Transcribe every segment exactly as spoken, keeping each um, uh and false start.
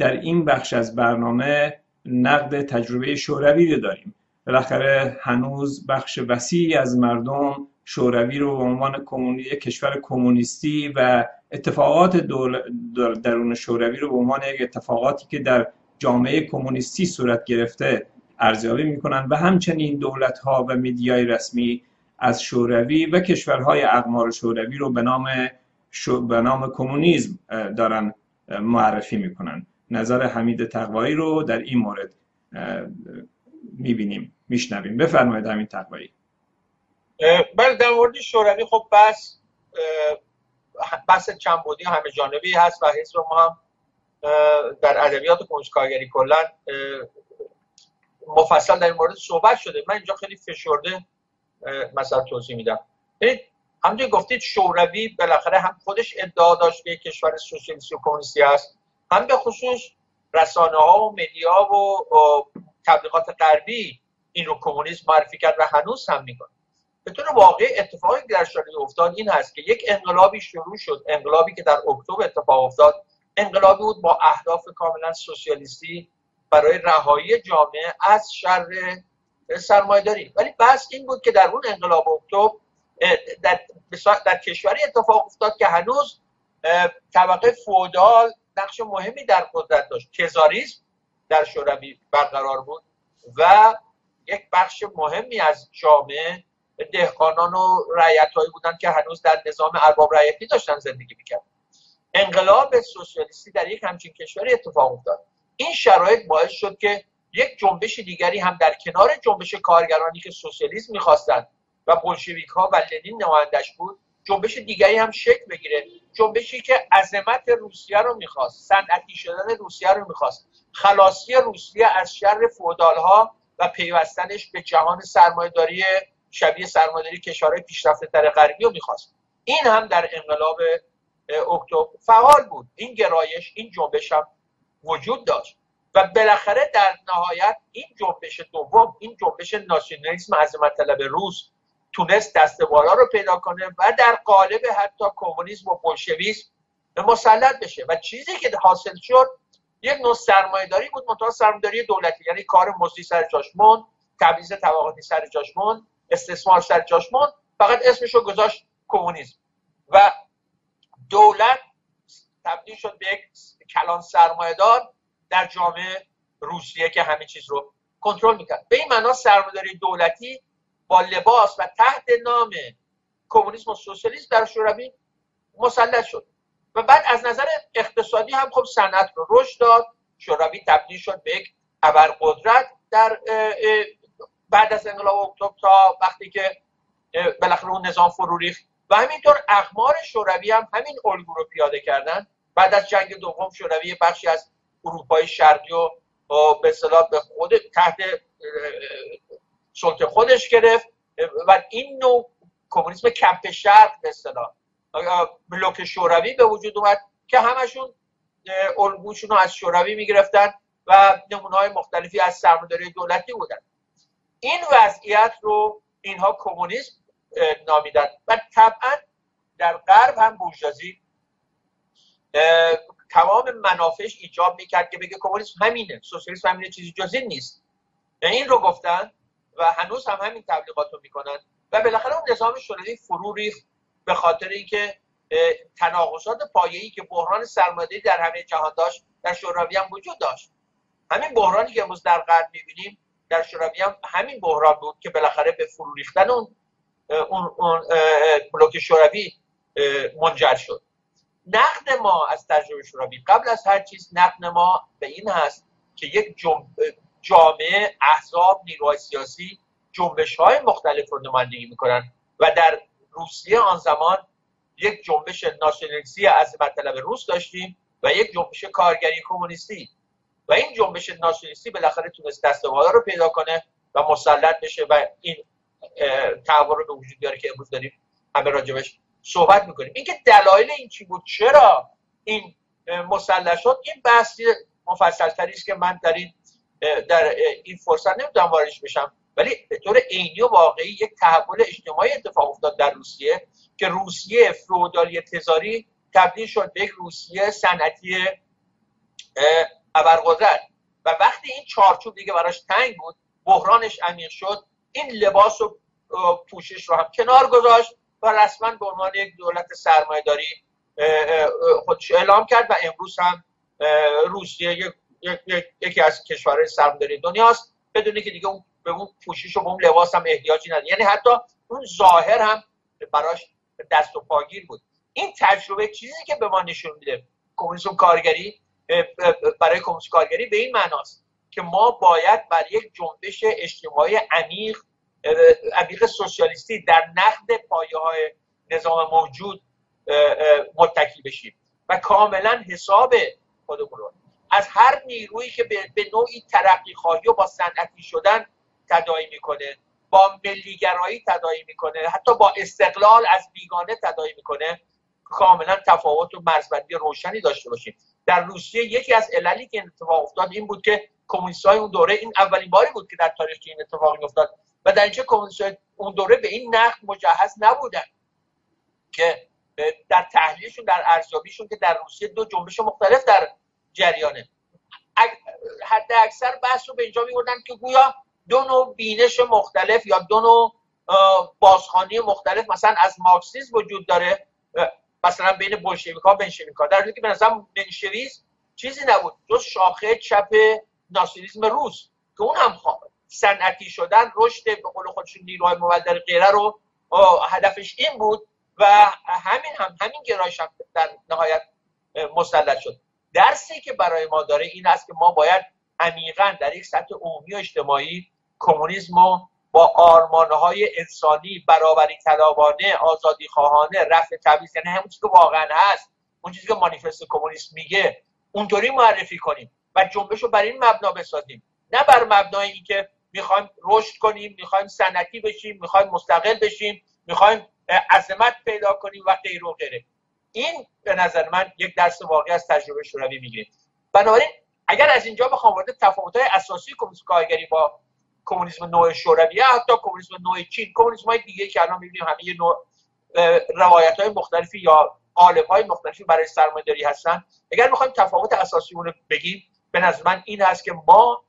در این بخش از برنامه نقد تجربه شوروی رو داریم. بالاخره هنوز بخش وسیعی از مردم شوروی رو به عنوان کمونی... کشور کمونیستی و اتفاقات دول... درون شوروی رو به عنوان یک اتفاقاتی که در جامعه کمونیستی صورت گرفته ارزیابی میکنن و همچنین دولت‌ها و میدیای رسمی از شوروی و کشورهای اقمار شوروی رو به نام شو... به نام کمونیسم دارن معرفی میکنن. نظر حمید تقوائی رو در این مورد میبینیم، میشنویم. بفرمایید حمید تقوائی. بله، در مورد شوروی خب بس بس چندبعدی همه جانبی هست و حزب ما هم در ادبیات کمونیست کارگری کلا مفصل در این مورد صحبت شده. من اینجا خیلی فشرده مثلا توضیح میدم. ببینید، همونجور گفتید شوروی بالاخره هم خودش ادعا داشت که کشور سوسیالیستی و کمونیستی است، هم به خصوص رسانه ها و مدیا و تبلیغات غربی این رو کمونیسم معرفی کرد و هنوز هم میکنه. به طور واقعی اتفاقی در شوروی افتاد این هست که یک انقلابی شروع شد، انقلابی که در اکتبر اتفاق افتاد، انقلابی بود با اهداف کاملا سوسیالیستی برای رهایی جامعه از شر سرمایه‌داری. ولی بحث این بود که در اون انقلاب اکتبر در, در کشوری اتفاق افتاد که هنوز طبقه فئودال نقش مهمی در قدرت داشت. تزاریسم در شوروی برقرار بود و یک بخش مهمی از جامعه دهقانان و رعیت‌هایی بودند که هنوز در نظام ارباب رعیتی داشتن زندگی می‌کردن. انقلاب سوسیالیستی در یک همچین کشوری اتفاق افتاد. این شرایط باعث شد که یک جنبش دیگری هم در کنار جنبش کارگرانی که سوسیالیسم می‌خواستند و بولشویک‌ها و لنین نمایندش بود، جنبش دیگری هم شکل بگیره، جنبشی که عظمت روسیه رو می‌خواست، صنعتی شدن روسیه رو می‌خواست، خلاصی روسیه از شر فئودال‌ها و پیوستنش به جهان سرمایه‌داری شبیه سرمایه‌داری کشورهای پیشرفته‌تر غربی رو می‌خواست. این هم در انقلاب اکتبر فعال بود. این گرایش، این جنبش هم وجود داشت و بالاخره در نهایت این جنبش دوم، این جنبش ناسیونالیسم عظمت طلب روس تونست دست بالا رو پیدا کنه و در قالب حتی کمونیسم و بولشویسم مسلط بشه و چیزی که حاصل شد یک نوع سرمایه‌داری بود، منتها سرمایه‌داری دولتی، یعنی کار مزدی سر جاش موند، تبعیض طبقاتی سر جاش موند، استثمار سر جاش موند، فقط اسمش رو گذاشت کمونیسم و دولت تبدیل شد به یک کلان سرمایه‌دار در جامعه روسیه که همه چیز رو کنترل می‌کرد. به این معنا سرمایه‌داری دولتی با لباس و تحت نام کمونیسم و سوسیالیسم در شوروی مسلط شد و بعد از نظر اقتصادی هم خب صنعت رو رشد داد. شوروی تبدیل شد به یک ابرقدرت در بعد از انقلاب اکتبر تا وقتی که بالاخره اون نظام فرو ریخت و همینطور اقمار شوروی هم همین الگو رو پیاده کردن. بعد از جنگ دوم شوروی بخشی از اروپای شرقی و به اصطلاح به خود تحت سلطه خودش گرفت و این نوع کمونیسم کپ شرق به اصطلاح بلوک شوروی به وجود اومد که همشون الگوشون رو از شوروی میگرفتن و نمونه‌های مختلفی از سرمایه‌داری دولتی بودن. این وضعیت رو اینها کمونیسم نامیدن و طبعا در غرب هم بورژوازی تمام منافعش ایجاب میکرد که بگه کمونیسم همینه، سوسیالیسم همینه، چیزی جز این نیست. این رو گفتن و هنوز هم همین تبلیغات رو میکنن و بالاخره اون نظام شوروی فرو ریخت به خاطر اینکه تناقضات پایه‌ای که بحران سرمایه‌داری در همه جهان داشت در شوروی هم وجود داشت. همین بحرانی که امروز در غرب میبینیم در شوروی هم همین بحران بود که بالاخره به فرو ریختن اون اون, اون بلوک شوروی منجر شد. نقد ما از تجربه شوروی قبل از هر چیز، نقد ما به این هست که یک جامعه، احزاب، نیروهای سیاسی جنبش‌های مختلف رو نمایندگی می‌کنن و در روسیه آن زمان یک جنبش ناسیونالیستی عظمت طلب روس داشتیم و یک جنبش کارگری کمونیستی و این جنبش ناسیونالیستی بالاخره تونست دست بالا رو پیدا کنه و مسلط بشه و این تحول رو به وجود بیاره که امروز داریم همه راجبش صحبت می‌کنیم. اینکه دلایل این چی بود، چرا این مسلط شد، این بحث مفصل‌تری است که من در این در این فرصت نمیتونم واردش بشم، ولی به طور عینی و واقعی یک تحول اجتماعی اتفاق افتاد در روسیه که روسیه فئودالی تزاری تبدیل شد به یک روسیه صنعتی ابرگذشت و وقتی این چارچوب دیگه براش تنگ بود، بحرانش عمیق شد، این لباس و پوشش رو هم کنار گذاشت و رسما به عنوان یک دولت سرمایه‌داری خودش اعلام کرد و امروز هم روسیه یک یکی از کشورهای سرمایه‌داری دنیاست، بدون که دیگه اون به اون پوشش و به اون لباس هم احتیاجی نداره، یعنی حتی اون ظاهر هم براش دست و پاگیر بود. این تجربه چیزی که به ما نشون میده کمونیسم کارگری، برای کمونیسم کارگری به این معناست که ما باید بر یک جنبش اجتماعی عمیق عمیق سوسیالیستی در نقد پایه‌های نظام موجود متکی بشیم و کاملا حساب خودمون رو از هر نیرویی که به نوعی ترقی خواهی و با صنعتی شدن تداعی میکنه، با ملیگرایی تداعی میکنه، حتی با استقلال از بیگانه تداعی میکنه، کاملا تفاوت و مرزبندی روشنی داشته باشیم. در روسیه یکی از عللی که این اتفاق افتاد این بود که کمونیست‌های اون دوره، این اولین باری بود که در تاریخ این اتفاق افتاد و در اینجا کمونیست‌های اون دوره به این نقد مجهز نبودن که در تحلیلشون، در ارزیابیشون که در روسیه دو جنبش مختلف در جریانه، حد اکثر بحث رو به اینجا می‌بردن که گویا دو نوع بینش مختلف یا دو نوع بازخوانی مختلف مثلا از مارکسیسم وجود داره، مثلا بین بولشویک‌ها و بنشویک‌ها، در حالی که به نظرم بنشویسم چیزی نبود جز شاخه چپ ناسیونالیسم روس که اون هم صنعتی شدن، رشد به قول خودشون نیروهای مبدل غیره رو هدفش این بود و همین هم همین گرایش هم در نهایت مسلط شد. درسی که برای ما داره این است که ما باید عمیقاً در یک سطح عمومی و اجتماعی کمونیسم رو با آرمان‌های انسانی، برابری طلبانه، آزادی خواهانه، رفع تبعیض، یعنی همون چیزی که واقعاً هست، اون چیزی که مانیفست کمونیسم میگه، اونطوری معرفی کنیم و جنبش رو بر این مبنا بسازیم، نه بر مبنای اینکه میخوایم رشد کنیم، میخوایم صنعتی بشیم، میخوایم مستقل بشیم، میخوایم عظمت پیدا کنیم و غیره و غیره. این به نظر من یک درس واقعی از تجربه شوروی میگیریم. بنابراین اگر از اینجا بخوام وارد تفاوت‌های اساسی کمونیسم کارگری با کمونیسم نوع شوروی، حتی کمونیسم نوع چین، کمونیسم‌های دیگه که الان می‌بینیم همه یه نوع روایت‌های مختلفی یا قالب‌های مختلفی برای سرمایه‌داری هستن، اگر می‌خوایم تفاوت اساسی اون رو بگیم، به نظر من این هست که ما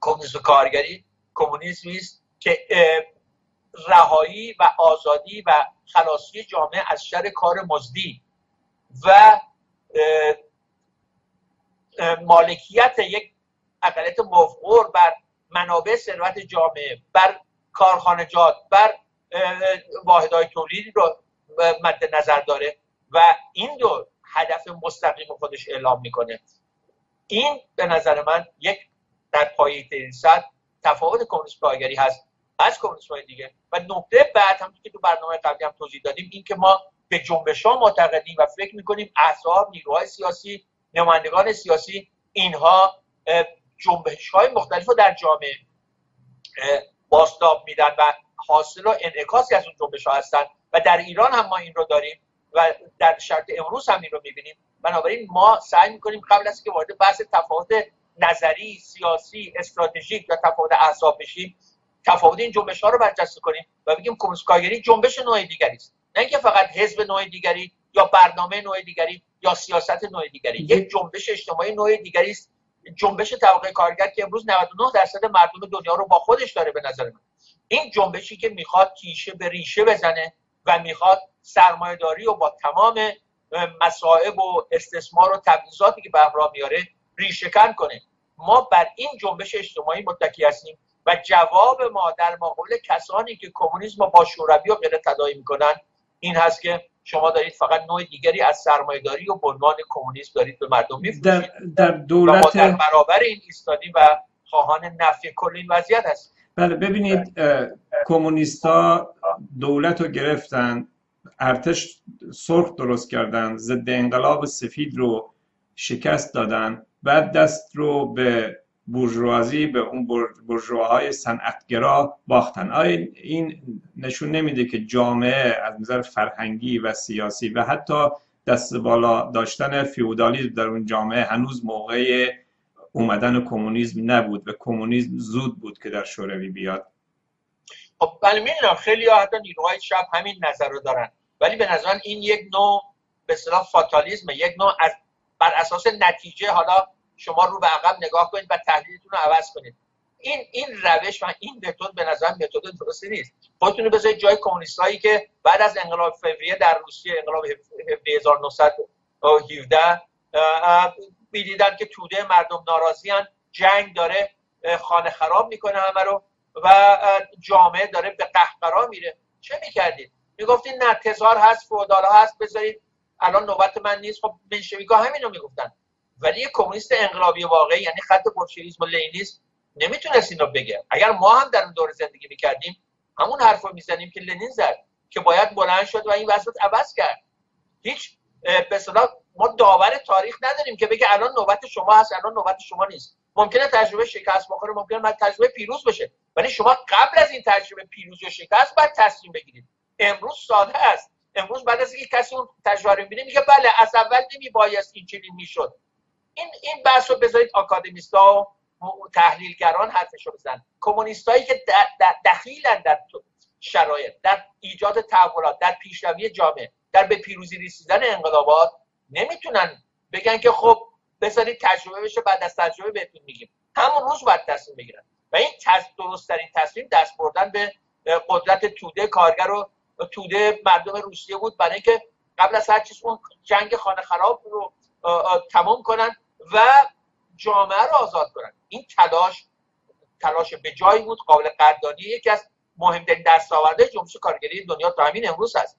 کمونیسم کارگری کمونیسمی است که رهایی و آزادی و خلاصی جامعه از شر کار مزدی و مالکیت یک اقلیت مفقور بر منابع ثروت جامعه، بر کارخانجات، بر واحدهای تولیدی رو مد نظر داره و این دو هدف مستقیم خودش اعلام میکنه. این به نظر من یک در پایه ترین سطح تفاوت کمونیسم کارگری هست از کمونیسم های دیگه. و نکته بعد هم که تو برنامه قبلی هم توضیح دادیم این که ما به جنبش ها معتقدیم و فکر میکنیم احزاب، نیروهای سیاسی، نمایندگان سیاسی، اینها جنبش های مختلف رو در جامعه بازتاب میدن و حاصل و انعکاسی از اون جنبش ها هستن و در ایران هم ما این رو داریم و در شرط امروز هم این رو میبینیم. بنابراین ما سعی میکنیم قبل از که وارد بحث تفاوت نظری، سیاسی، استراتژیک یا تفاوت احزاب بشیم، تفاوت این جنبش ها رو برجسته کنیم و بگیم کمونیسم کارگری جنبش نوع دیگری است، نه اینکه فقط حزب نوع دیگری یا برنامه نوع دیگری یا سیاست نوع دیگری. یک جنبش اجتماعی نوع دیگری است، جنبش طبقه کارگر که امروز نود و نه درصد مردم دنیا رو با خودش داره. به نظر من این جنبشی که میخواد تیشه به ریشه بزنه و میخواد سرمایه‌داری و با تمام مصائب و استثمار و تبعیضاتی که به همراه میاره ریشه‌کن کنه. ما بر این جنبش اجتماعی متکی هستیم و جواب ما در مقابل کسانی که کمونیسم با شوروی و غیره تداعی میکنن این هست که شما دارید فقط نوع دیگری از سرمایه‌داری و به عنوان کمونیسم دارید به مردم میفروشید. در, در دولت ما در برابر این ایستادی و خواهان نفی کل این وضعیت هست. بله ببینید کمونیست‌ها دولت رو گرفتن، ارتش سرخ درست کردن، ضد انقلاب سفید رو شکست دادن، بعد دست رو به بورژوازی، به اون بورژواهای صنعتگرا باختن. آیا این نشون نمیده که جامعه از نظر فرهنگی و سیاسی و حتی دست بالا داشتن فیودالیسم در اون جامعه هنوز موقع اومدن کمونیسم نبود و کمونیسم زود بود که در شوروی بیاد؟ خب بله میدونم خیلی ها حتی نیروهای شب همین نظر رو دارن، ولی به نظر این یک نوع به اصطلاح فاتالیسم، یک نوع از بر اساس نتیجه، حالا شما رو به عقب نگاه کنید و تحلیلتون رو عوض کنید. این این روش و این متد به نظر متد درستی نیست. خودتون رو بذارید جای کمونیستایی که بعد از انقلاب فوریه در روسیه، انقلاب هزار و نهصد و هفده، می‌دیدن که توده مردم ناراضیان، جنگ داره خانه خراب میکنه همه رو و جامعه داره به قهقرا میره. چه میکردید؟ میگفتید نه تزار هست، فودالا هست، بذارید الان نوبت من نیست. خب منشویکا همینو میگفتن. ولی یک کمونیست انقلابی واقعی، یعنی خط بولشویسم و لنینیسم، نمیتونست اینو بگه. اگر ما هم در اون دوره زندگی میکردیم همون حرفو میزنیم که لنین زد، که باید بلند شد و این وضعیت عوض کرد. هیچ به اصطلاح ما داور تاریخ نداریم که بگه الان نوبت شما هست، الان نوبت شما نیست. ممکنه تجربه شکست بخوره، ممکنه بعد تجربه پیروز بشه، ولی شما قبل از این تجربه پیروز و شکست بعد تصمیم بگیرید. امروز ساده است. امروز بعد از اینکه کسی اون تجربه می‌بینه میگه بله از اول نمیبایست اینجوری میشد. این این بحثو بذارید آکادمیست‌ها و تحلیلگران حرفشو بزنن. کمونیستایی که دخیلن در شرایط، در ایجاد تحولات، در پیشروی جامعه، در به پیروزی رسیدن انقلابات، نمیتونن بگن که خب بذارید تجربه بشه بعد از تجربه بهتون میگیم. همون روز باید تصمیم بگیرن و این درست‌ترین تصمیم دست بردن به قدرت توده کارگر و توده مردم روسیه بود، برای اینکه قبل از هر چیز اون جنگ خانه خراب رو تمام کنن و جامعه رو آزاد کنن. این تلاش تلاش به جایی بود، قابل قدردانی. یکی از مهمترین دستاوردهای جنبش کارگری دنیا تا همین امروز است.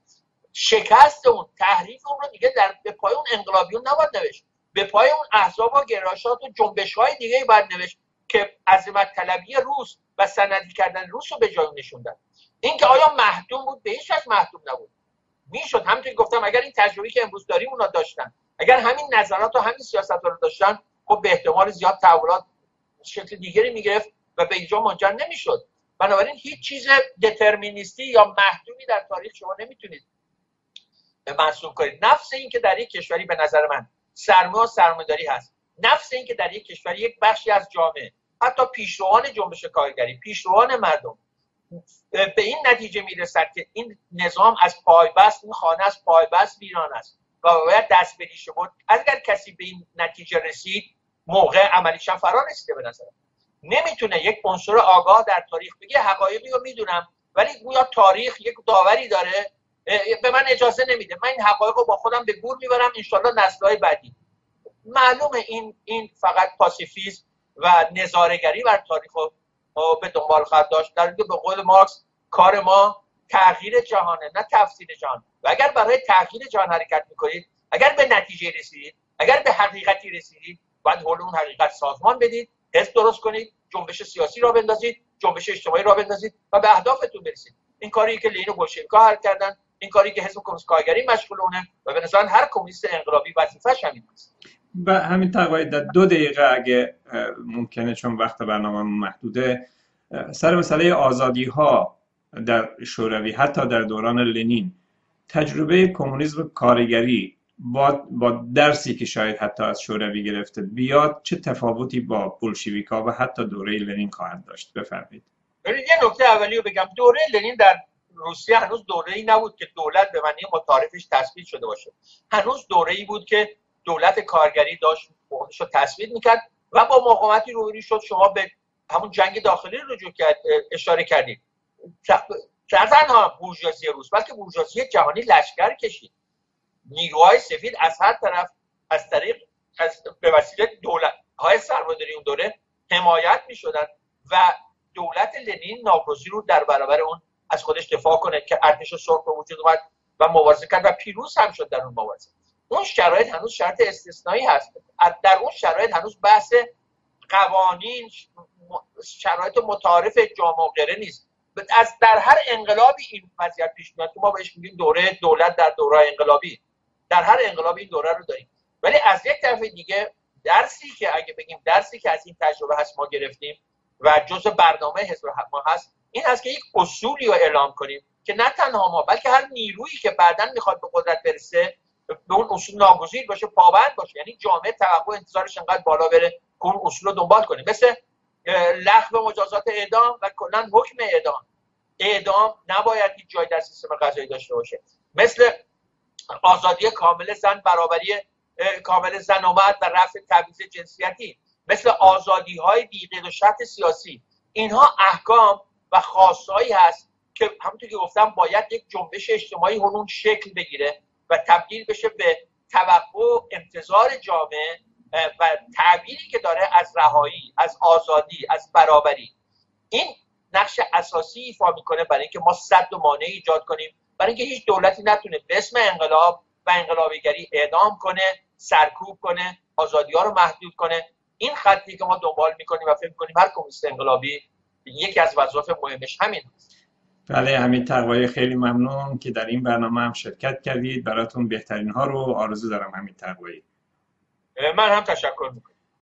شکست اون، تحریف اون رو دیگه در به پای اون انقلابیون نباید نوشت، به پای اون احزاب و گرایشات و جنبش‌های دیگه باید نوشت که عظمت طلبی روس و سندی کردن روس رو به جای نشوندن. این که آیا محدود بود؟ به هیچ وجه محدود نبود. میشد، همونطور که گفتم، اگر این تجربه‌ای که امروز داریم اونا داشتن، اگر همین نظرات و همین سیاست‌ها رو داشتن، خب به احتمال زیاد تحولات شکل دیگری می‌گرفت و به اینجا منجر نمی‌شد. بنابراین هیچ چیز دترمینیستی یا محدودی در تاریخ شما نمی‌تونید محسوب کنید. نفس این که در یک کشوری به نظر من سرمایه و سرمایه‌داری هست، نفس این که در یک کشور یک بخشی از جامعه، حتی پیشروان جنبش کارگری، پیشروان مردم، به این نتیجه میرسد که این نظام از پایبست، این خانه از پایبست ویران است و باید دست به ریشه بود. اگر کسی به این نتیجه رسید، موقع عملیش هم فرا رسیده. به نظرم نمیتونه یک عنصر آگاه در تاریخ بگه حقایقی رو میدونم، ولی گویا تاریخ یک داوری داره به من اجازه نمیده، من این حقایق رو با خودم به گور میبرم، انشالله نسل‌های بعدی. معلومه این این فقط پاسیفیسم و نظاره‌گری بر تاریخ رو به دنبال خواهد داشت، در اینکه به قول مارکس کار ما تغییر جهانه، نه تفسیر جهان. و اگر برای تغییر جهان حرکت میکنید، اگر به نتیجه رسیدید، اگر به حقیقتی رسیدید، باید حول اون حقیقت سازمان بدید، حزب درست کنید، جنبش سیاسی را بندازید، جنبش اجتماعی را بندازید و به اهدافتون برسید. این کاری که لینو بولشویک‌ها هر کردن، این کاری که حزب کمونیست کارگری مشغولونه و به نظر هر کمونیست انقلابی وظیفه‌اش همین است. و همین تقوایی در دو دقیقه اگه ممکنه، چون وقت برنامه محدوده، سر مسئله آزادی‌ها در شوروی، حتی در دوران لنین، تجربه کمونیسم کارگری با با درسی که شاید حتی از شوروی گرفته بیاد، چه تفاوتی با بولشویک‌ها و حتی دوره لنین خواهد داشت؟ بفرمایید. یه نکته اولیو بگم. دوره لنین در روسیه هنوز دوره‌ای نبود که دولت به معنی متعارفش تثبیت شده باشه. هنوز دوره‌ای بود که دولت کارگری داشت خودش رو تثبیت می‌کرد و با مقاومتی روبرو شد. شما به همون جنگ داخلی رجوع کرد، اشاره کردید. نه تنها بورژوازی روس، بلکه بورژوازی جهانی لشکر کشید. نیروهای سفید از هر طرف از طریق از به وسیله دولت‌های سرمایه‌داری اون دوره حمایت می‌شدن و دولت لنین ناگزیر رو در برابر اون از خودش دفاع کنه که ارتش سرخ به وجود اومد و مبارزه کرد و پیروز هم شد در اون مبارزه. اون شرایط هنوز شرط استثنایی هست. در اون شرایط هنوز بحث قوانین، شرایط متعارف جامعه غیره نیست. از در هر انقلابی این وضعیت پیش میاد که ما بهش میگیم دوره دولت در دوره انقلابی. در هر انقلابی این دوره رو داریم. ولی از یک طرف دیگه درسی که اگه بگیم درسی که از این تجربه هست ما گرفتیم و جزء برنامه حزب ما هست، این هست که یک اصولی رو اعلام کنیم که نه تنها ما، بلکه هر نیرویی که بعداً میخواد به قدرت برسه به اون اصول ناگزیر باشه، پابند باشه. یعنی جامعه توقع انتظارش انقدر بالا بره که اون اصول رو دنبال کنه، مثل لغو مجازات اعدام و کلاً حکم اعدام. اعدام نباید هیچ جای در سیستم قضایی داشته باشه. مثل آزادی کامل زن، برابری کامل زناورد و رفع تبعیض جنسیتی، مثل آزادی های بی‌قید و شرط سیاسی، اینها احکام و خواستهایی هست که همونطور که گفتم باید یک جنبش اجتماعی هنون شکل بگیره و تبدیل بشه به توقع و انتظار جامعه و تعبیری که داره از رهایی، از آزادی، از برابری. این نقش اساسی ایفا میکنه برای اینکه ما سد و مانع ایجاد کنیم، برای اینکه هیچ دولتی نتونه به اسم انقلاب و انقلابیگری اعدام کنه، سرکوب کنه، آزادی‌ها رو محدود کنه. این خطی که ما دنبال میکنیم و فکر میکنیم هر کمیست انقلابی یکی از وظایف مهمش همین است. بله، حمید تقوایی، خیلی ممنون که در این برنامه هم شرکت کردید. براتون بهترین ها رو آرزو دارم حمید تقوایی. من هم تشکر میکنم.